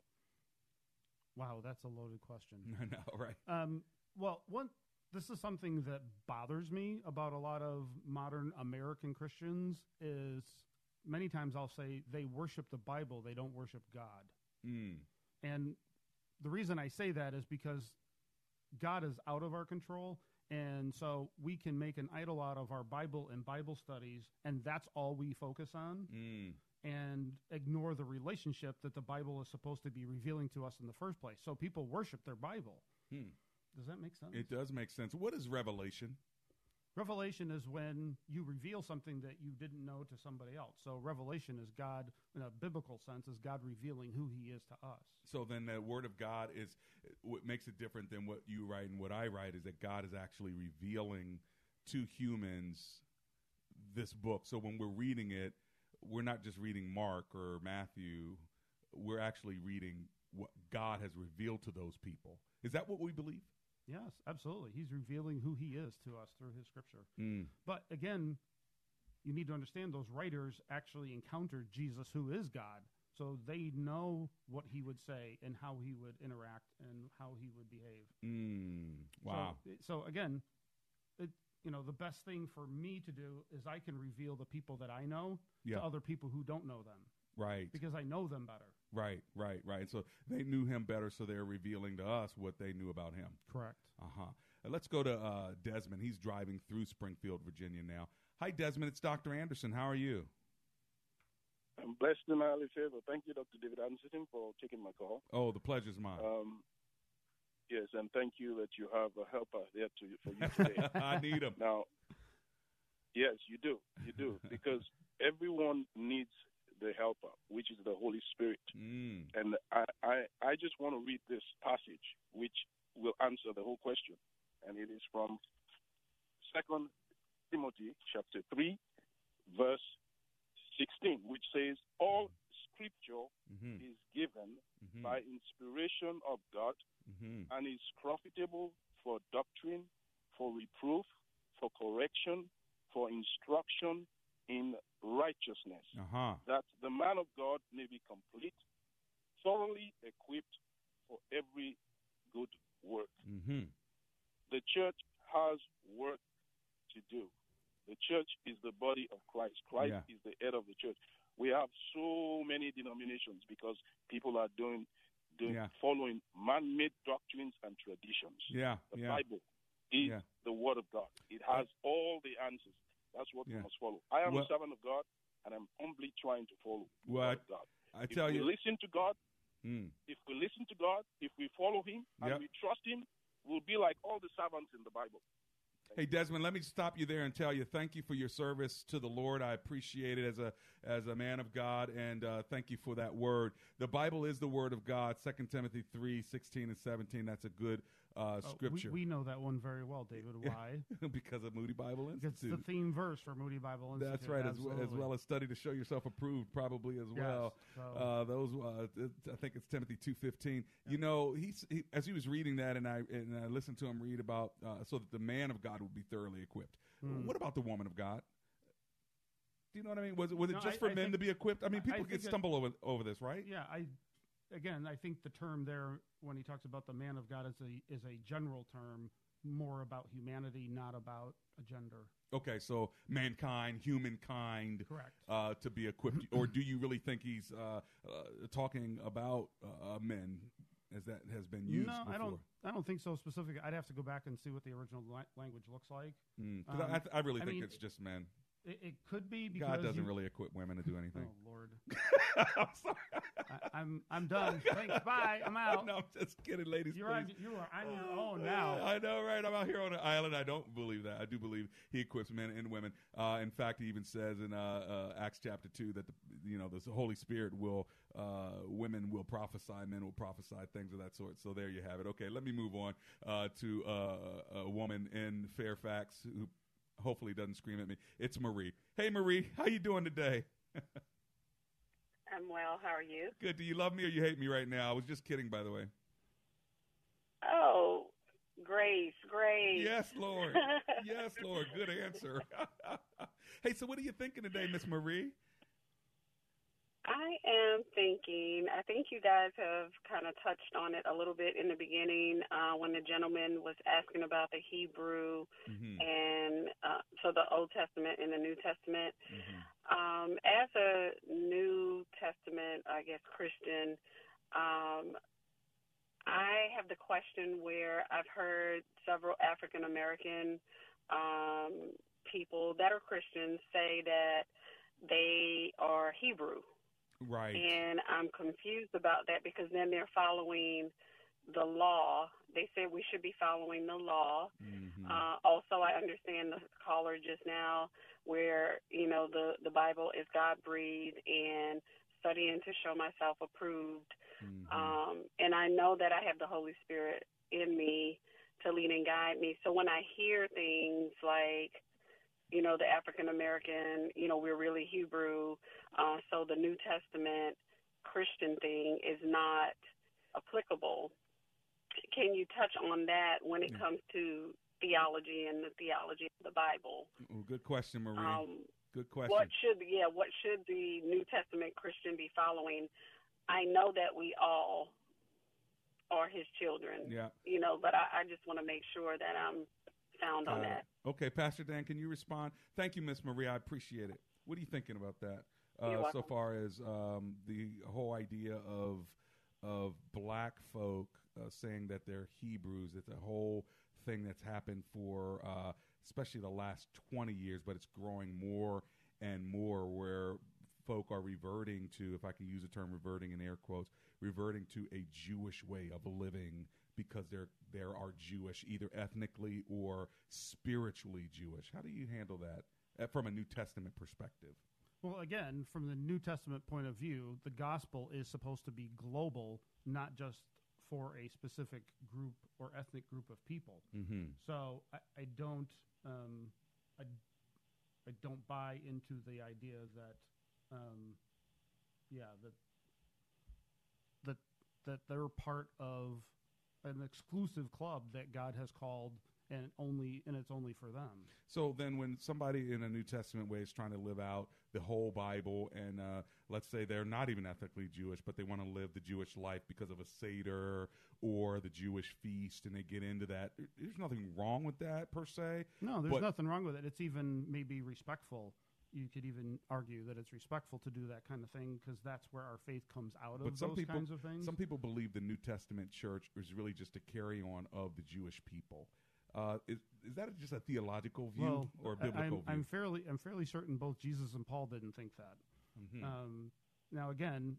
Wow, that's a loaded question. I know, right? Um, well, one... This is something that bothers me about a lot of modern American Christians is many times I'll say they worship the Bible. They don't worship God. Mm. And the reason I say that is because God is out of our control. And so we can make an idol out of our Bible and Bible studies. And that's all we focus on mm. and ignore the relationship that the Bible is supposed to be revealing to us in the first place. So people worship their Bible. Hmm. Does that make sense? It does make sense. What is revelation? Revelation is when you reveal something that you didn't know to somebody else. So revelation is God, in a biblical sense, is God revealing who he is to us. So then the word of God is what makes it different than what you write and what I write is that God is actually revealing to humans this book. So when we're reading it, we're not just reading Mark or Matthew. We're actually reading what God has revealed to those people. Is that what we believe? Yes, absolutely. He's revealing who he is to us through his scripture. Mm. But again, you need to understand those writers actually encountered Jesus, who is God. So they know what he would say and how he would interact and how he would behave. Mm. Wow. So, so again, it, you know, the best thing for me to do is I can reveal the people that I know yeah. to other people who don't know them. Right. Because I know them better. Right, right, right. So they knew him better, so they're revealing to us what they knew about him. Correct. Uh-huh. Uh, let's go to uh, Desmond. He's driving through Springfield, Virginia now. Hi, Desmond. It's Doctor Anderson. How are you? I'm blessed and highly favored. Thank you, Doctor David Anderson, for taking my call. Oh, the pleasure's mine. Um, yes, and thank you that you have a helper there to, for you today. I need him. Now, yes, you do. You do, because everyone needs the helper, which is the Holy Spirit. Mm. And I, I, I just want to read this passage, which will answer the whole question. and it is from Second Timothy chapter three, verse sixteen, which says, all Scripture mm-hmm. is given mm-hmm. by inspiration of God mm-hmm. and is profitable for doctrine, for reproof, for correction, for instruction in righteousness, uh-huh. that the man of God may be complete, thoroughly equipped for every good work. Mm-hmm. The church has work to do. The church is the body of Christ. Christ yeah. is the head of the church. We have so many denominations because people are doing, doing yeah. following man-made doctrines and traditions. Yeah, the yeah. Bible is yeah. the Word of God. It has all the answers. That's what yeah. we must follow. I am well, a servant of God, and I'm humbly trying to follow the well, Word of God. I tell if we you, listen to God, mm. if we listen to God, if we follow Him and yep. we trust Him, we'll be like all the servants in the Bible. Hey, Desmond, let me stop you there and tell you thank you for your service to the Lord. I appreciate it as a as a man of God, and uh, thank you for that word. The Bible is the Word of God, Second Timothy three, sixteen and seventeen. That's a good uh, scripture. Oh, we, we know that one very well, David. Why? Because of Moody Bible Institute. It's the theme verse for Moody Bible Institute. That's right, as well, as well as study to show yourself approved, probably as yes, well. So. Uh, those, uh, th- I think it's Timothy two fifteen. Yep. You know, he's, he as he was reading that, and I and I listened to him read about uh, so that the man of God would be thoroughly equipped. Mm. What about the woman of God? Do you know what I mean? Was it was no, it just I, for I men to be equipped? I mean, people I get stumble over over this, right? Yeah. I again, I think the term there when he talks about the man of God is a is a general term, more about humanity, not about a gender. Okay, so mankind, humankind, correct? Uh, to be equipped, or do you really think he's uh, uh, talking about uh, men? As that has been used no, before. I don't, I don't think so specifically. I'd have to go back and see what the original la- language looks like. Mm, um, I, th- I really I think mean, it's just men. It, it could be because God doesn't really equip women to do anything. Oh, Lord. I'm sorry. I, I'm, I'm done. Thanks. Bye. I'm out. No, I'm just kidding, ladies. You're on, you are on your own now. I know, right? I'm out here on an island. I don't believe that. I do believe he equips men and women. Uh, in fact, he even says in uh, uh, Acts chapter two that the, you know the Holy Spirit will uh, women will prophesy, men will prophesy, things of that sort. So there you have it. Okay, let me move on uh, to uh, a woman in Fairfax who hopefully doesn't scream at me. It's Marie. Hey, Marie, how you doing today? I'm well. How are you? Good. Do you love me or you hate me right now? I was just kidding, by the way. Oh, grace, grace. Yes, Lord. Yes, Lord. Good answer. Hey, so what are you thinking today, Miss Marie? I am thinking, I think you guys have kind of touched on it a little bit in the beginning uh, when the gentleman was asking about the Hebrew mm-hmm. and uh, so the Old Testament and the New Testament. Mm-hmm. Um, as a New Testament, I guess, Christian, um, I have the question where I've heard several African-American um, people that are Christians say that they are Hebrew. Right. And I'm confused about that because then they're following the law. They said we should be following the law. Mm-hmm. Uh, also, I understand the caller just now where, you know, the, the Bible is God-breathed and studying to show myself approved. Mm-hmm. Um, and I know that I have the Holy Spirit in me to lead and guide me. So when I hear things like, you know, the African-American, you know, we're really Hebrew. Uh, so the New Testament Christian thing is not applicable. Can you touch on that when it comes to theology and the theology of the Bible? Well, good question, Marie. Um, good question. What should, yeah, what should the New Testament Christian be following? I know that we all are his children, yeah. you know, but I, I just want to make sure that I'm sound on uh, that. Okay, Pastor Dan, can you respond? Thank you, Miss Marie. I appreciate it. What are you thinking about that uh, so far as um, the whole idea of of black folk uh, saying that they're Hebrews? It's a whole thing that's happened for uh, especially the last twenty years, but it's growing more and more where folk are reverting to, if I can use the term reverting in air quotes, reverting to a Jewish way of living because they're they are Jewish, either ethnically or spiritually Jewish. How do you handle that uh, from a New Testament perspective? Well, again, from the New Testament point of view, the gospel is supposed to be global, not just for a specific group or ethnic group of people. Mm-hmm. So I, I don't um, I, I don't buy into the idea that um, yeah that that that they're part of an exclusive club that God has called. And only, and it's only for them. So then when somebody in a New Testament way is trying to live out the whole Bible and uh, let's say they're not even ethnically Jewish, but they want to live the Jewish life because of a Seder or the Jewish feast, and they get into that, there's nothing wrong with that per se. No, there's nothing wrong with it. It's even maybe respectful. You could even argue that it's respectful to do that kind of thing because that's where our faith comes out of, but those people, kinds of things. Some people believe the New Testament church is really just a carry-on of the Jewish people. Uh, is, is that just a theological view well, or a biblical I'm, view? I'm fairly, I'm fairly certain both Jesus and Paul didn't think that. Mm-hmm. Um, now, again,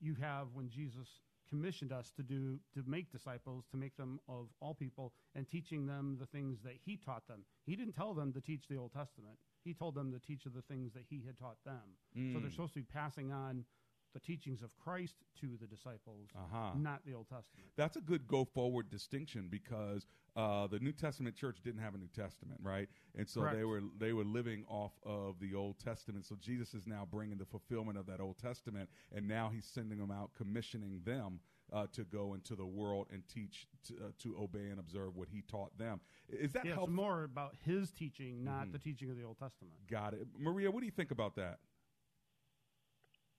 you have when Jesus commissioned us to do to make disciples, to make them of all people, and teaching them the things that he taught them. He didn't tell them to teach the Old Testament. He told them to teach the things that he had taught them. Mm. So they're supposed to be passing on the teachings of Christ to the disciples, uh-huh. not the Old Testament. That's a good go-forward distinction because uh, the New Testament church didn't have a New Testament, right? And so Correct. they were they were living off of the Old Testament. So Jesus is now bringing the fulfillment of that Old Testament, and now he's sending them out, commissioning them uh, to go into the world and teach, to, uh, to obey and observe what he taught them. Is that yeah, helpful? It's more about his teaching, not mm-hmm. the teaching of the Old Testament. Got it. Maria, what do you think about that?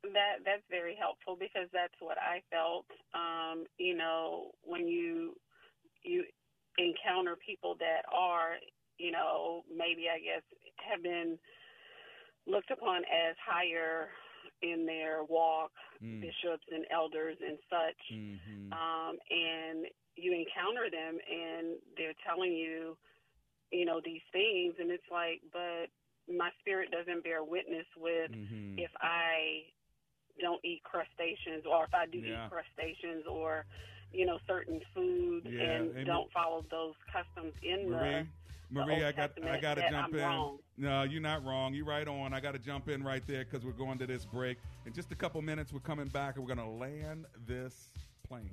That that's very helpful because that's what I felt. Um, you know, when you you encounter people that are, you know, maybe I guess have been looked upon as higher in their walk, mm. bishops and elders and such, mm-hmm. um, and you encounter them and they're telling you, you know, these things, and it's like, but my spirit doesn't bear witness with mm-hmm. if I don't eat crustaceans, or if I do yeah. eat crustaceans, or you know, certain food, yeah, and, and don't follow those customs in Marie, the Marie, the I got, I got to jump I'm in. Wrong. No, you're not wrong. You're right on. I got to jump in right there because we're going to this break in just a couple minutes. We're coming back and we're going to land this plane.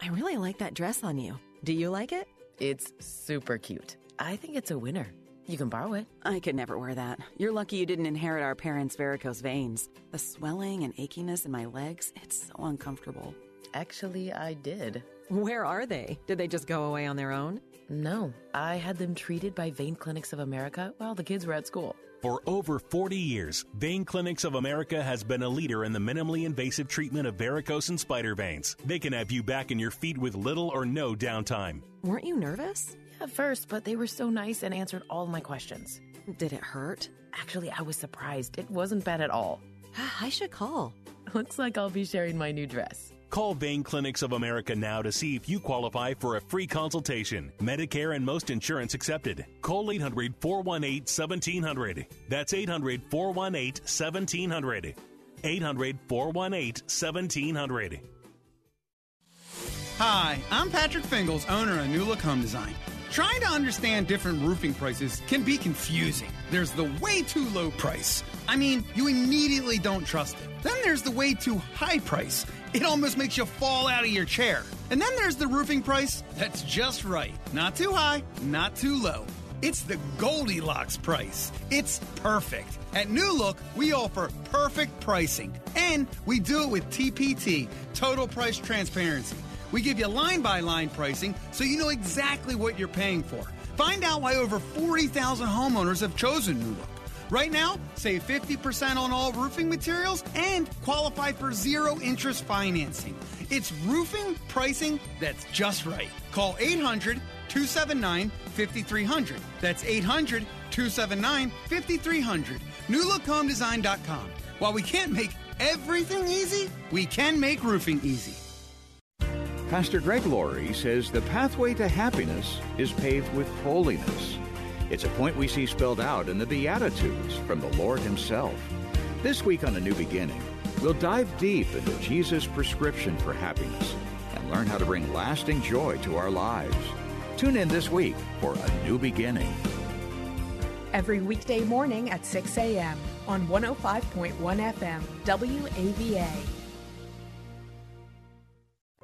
I really like that dress on you. Do you like it? It's super cute. I think it's a winner. You can borrow it. I could never wear that. You're lucky you didn't inherit our parents' varicose veins. The swelling and achiness in my legs, it's so uncomfortable. Actually, I did. Where are they? Did they just go away on their own? No. I had them treated by Vein Clinics of America while the kids were at school. For over forty years, Vein Clinics of America has been a leader in the minimally invasive treatment of varicose and spider veins. They can have you back in your feet with little or no downtime. Weren't you nervous? Yeah, at first, but they were so nice and answered all my questions. Did it hurt? Actually, I was surprised. It wasn't bad at all. I should call. Looks like I'll be sharing my new dress. Call Vein Clinics of America now to see if you qualify for a free consultation. Medicare and most insurance accepted. Call eight hundred, four one eight, one seven zero zero. That's eight hundred, four one eight, one seven zero zero. eight hundred, four one eight, one seven zero zero. Hi, I'm Patrick Fingles, owner of New Look Home Design. Trying to understand different roofing prices can be confusing. There's the way too low price. I mean, you immediately don't trust it. Then there's the way too high price. It almost makes you fall out of your chair. And then there's the roofing price that's just right. Not too high, not too low. It's the Goldilocks price. It's perfect. At New Look, we offer perfect pricing. And we do it with T P T, Total Price Transparency. We give you line-by-line pricing so you know exactly what you're paying for. Find out why over forty thousand homeowners have chosen New Look. Right now, save fifty percent on all roofing materials and qualify for zero interest financing. It's roofing pricing that's just right. Call eight hundred, two seven nine, five three zero zero. That's eight hundred, two seven nine, five three zero zero. new look home design dot com. While we can't make everything easy, we can make roofing easy. Pastor Greg Laurie says the pathway to happiness is paved with holiness. It's a point we see spelled out in the Beatitudes from the Lord himself. This week on A New Beginning, We'll dive deep into Jesus' prescription for happiness and learn how to bring lasting joy to our lives. Tune in this week for A New Beginning. Every weekday morning at six a.m. on one oh five point one F M, W A V A.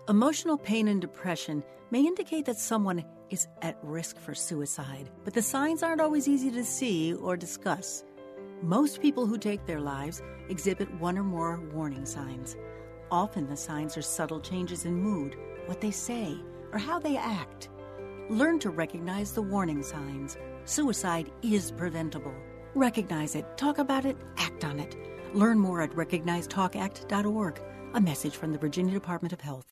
Emotional pain and depression may indicate that someone is at risk for suicide, but the signs aren't always easy to see or discuss. Most people who take their lives exhibit one or more warning signs. Often the signs are subtle changes in mood, what they say, or how they act. Learn to recognize the warning signs. Suicide is preventable. Recognize it, talk about it, act on it. Learn more at recognize talk act dot org. A message from the Virginia Department of Health.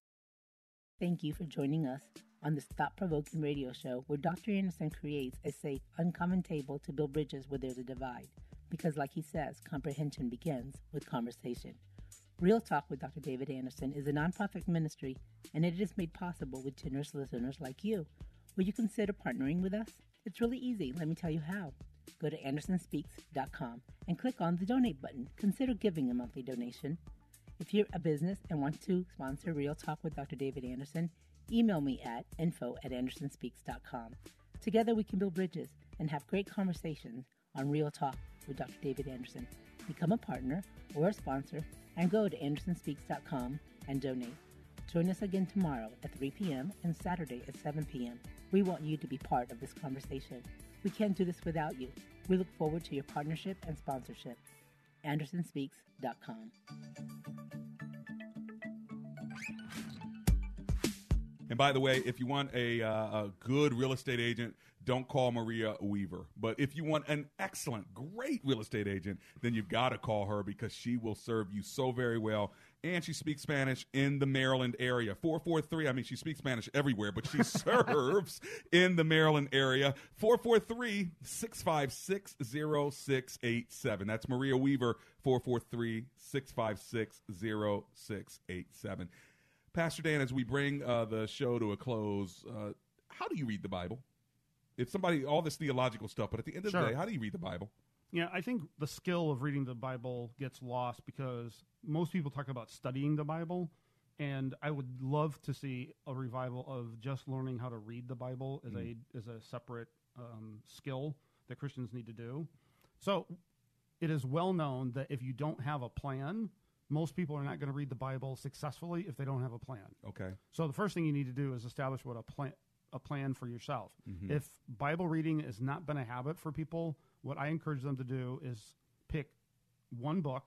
Thank you for joining us on this thought-provoking radio show where Doctor Anderson creates a safe, uncommon table to build bridges where there's a divide. Because like he says, comprehension begins with conversation. Real Talk with Doctor David Anderson is a nonprofit ministry, and it is made possible with generous listeners like you. Will you consider partnering with us? It's really easy. Let me tell you how. Go to Anderson Speaks dot com and click on the donate button. Consider giving a monthly donation. If you're a business and want to sponsor Real Talk with Doctor David Anderson, email me at info at Anderson Speaks dot com. Together we can build bridges and have great conversations on Real Talk with Doctor David Anderson. Become a partner or a sponsor and go to Anderson Speaks dot com and donate. Join us again tomorrow at three p.m. and Saturday at seven p.m. We want you to be part of this conversation. We can't do this without you. We look forward to your partnership and sponsorship. Anderson Speaks dot com. And by the way, if you want a, uh, a good real estate agent, don't call Maria Weaver. But if you want an excellent, great real estate agent, then you've got to call her because she will serve you so very well. And she speaks Spanish in the Maryland area. four four three, I mean, she speaks Spanish everywhere, but she serves in the Maryland area. four four three, six five six, zero six eight seven. That's Maria Weaver, four four three, six five six, zero six eight seven. Pastor Dan, as we bring uh, the show to a close, uh, how do you read the Bible? If somebody, all this theological stuff, but at the end of sure. the day, how do you read the Bible? Yeah, I think the skill of reading the Bible gets lost because most people talk about studying the Bible, and I would love to see a revival of just learning how to read the Bible as mm. a as a separate um, skill that Christians need to do. So it is well known that if you don't have a plan, most people are not going to read the Bible successfully if they don't have a plan. Okay. So the first thing you need to do is establish what a plan a plan for yourself. Mm-hmm. If Bible reading has not been a habit for people, what I encourage them to do is pick one book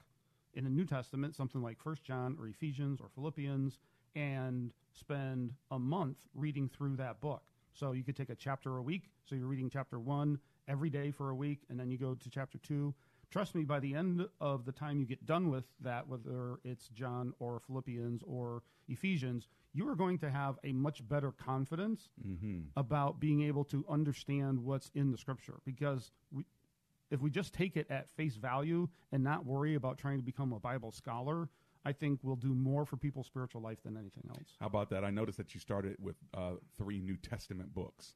in the New Testament, something like First John or Ephesians or Philippians, and spend a month reading through that book. So you could take a chapter a week, so you're reading chapter one every day for a week, and then you go to chapter two. Trust me, by the end of the time you get done with that, whether it's John or Philippians or Ephesians, you are going to have a much better confidence mm-hmm. about being able to understand what's in the Scripture, because we If we just take it at face value and not worry about trying to become a Bible scholar, I think we'll do more for people's spiritual life than anything else. How about that? I noticed that you started with uh, three New Testament books.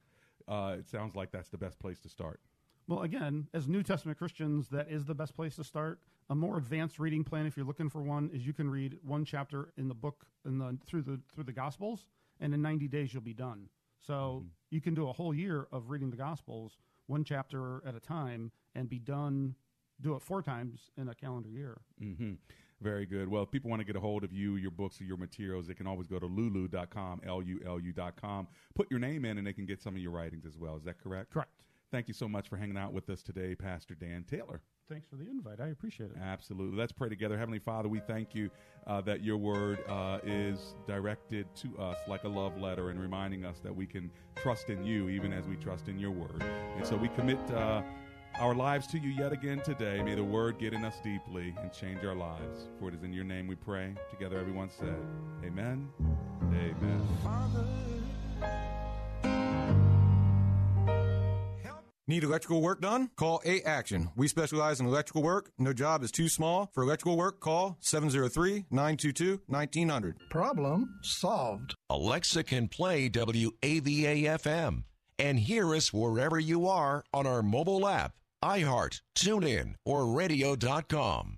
Uh, it sounds like that's the best place to start. Well, again, as New Testament Christians, that is the best place to start. A more advanced reading plan, if you're looking for one, is you can read one chapter in the book in the through the through the Gospels, and in ninety days you'll be done. So mm-hmm. you can do a whole year of reading the Gospels, one chapter at a time, and be done, do it four times in a calendar year. Mm-hmm. Very good. Well, if people want to get a hold of you, your books, or your materials, they can always go to lulu dot com, L U L U dot com. Put your name in, and they can get some of your writings as well. Is that correct? Correct. Thank you so much for hanging out with us today, Pastor Dan Taylor. Thanks for the invite. I appreciate it. Absolutely. Let's pray together. Heavenly Father, we thank you uh, that your word uh, is directed to us like a love letter and reminding us that we can trust in you even as we trust in your word. And so we commit Uh, our lives to you yet again today. May the word get in us deeply and change our lives. For it is in your name we pray. Together everyone said, amen, amen. Father. Need electrical work done? Call A-Action. We specialize in electrical work. No job is too small. For electrical work, call seven oh three, nine two two, nineteen hundred. Problem solved. Alexa can play W A V A F M and hear us wherever you are on our mobile app, iHeart, TuneIn, or radio dot com.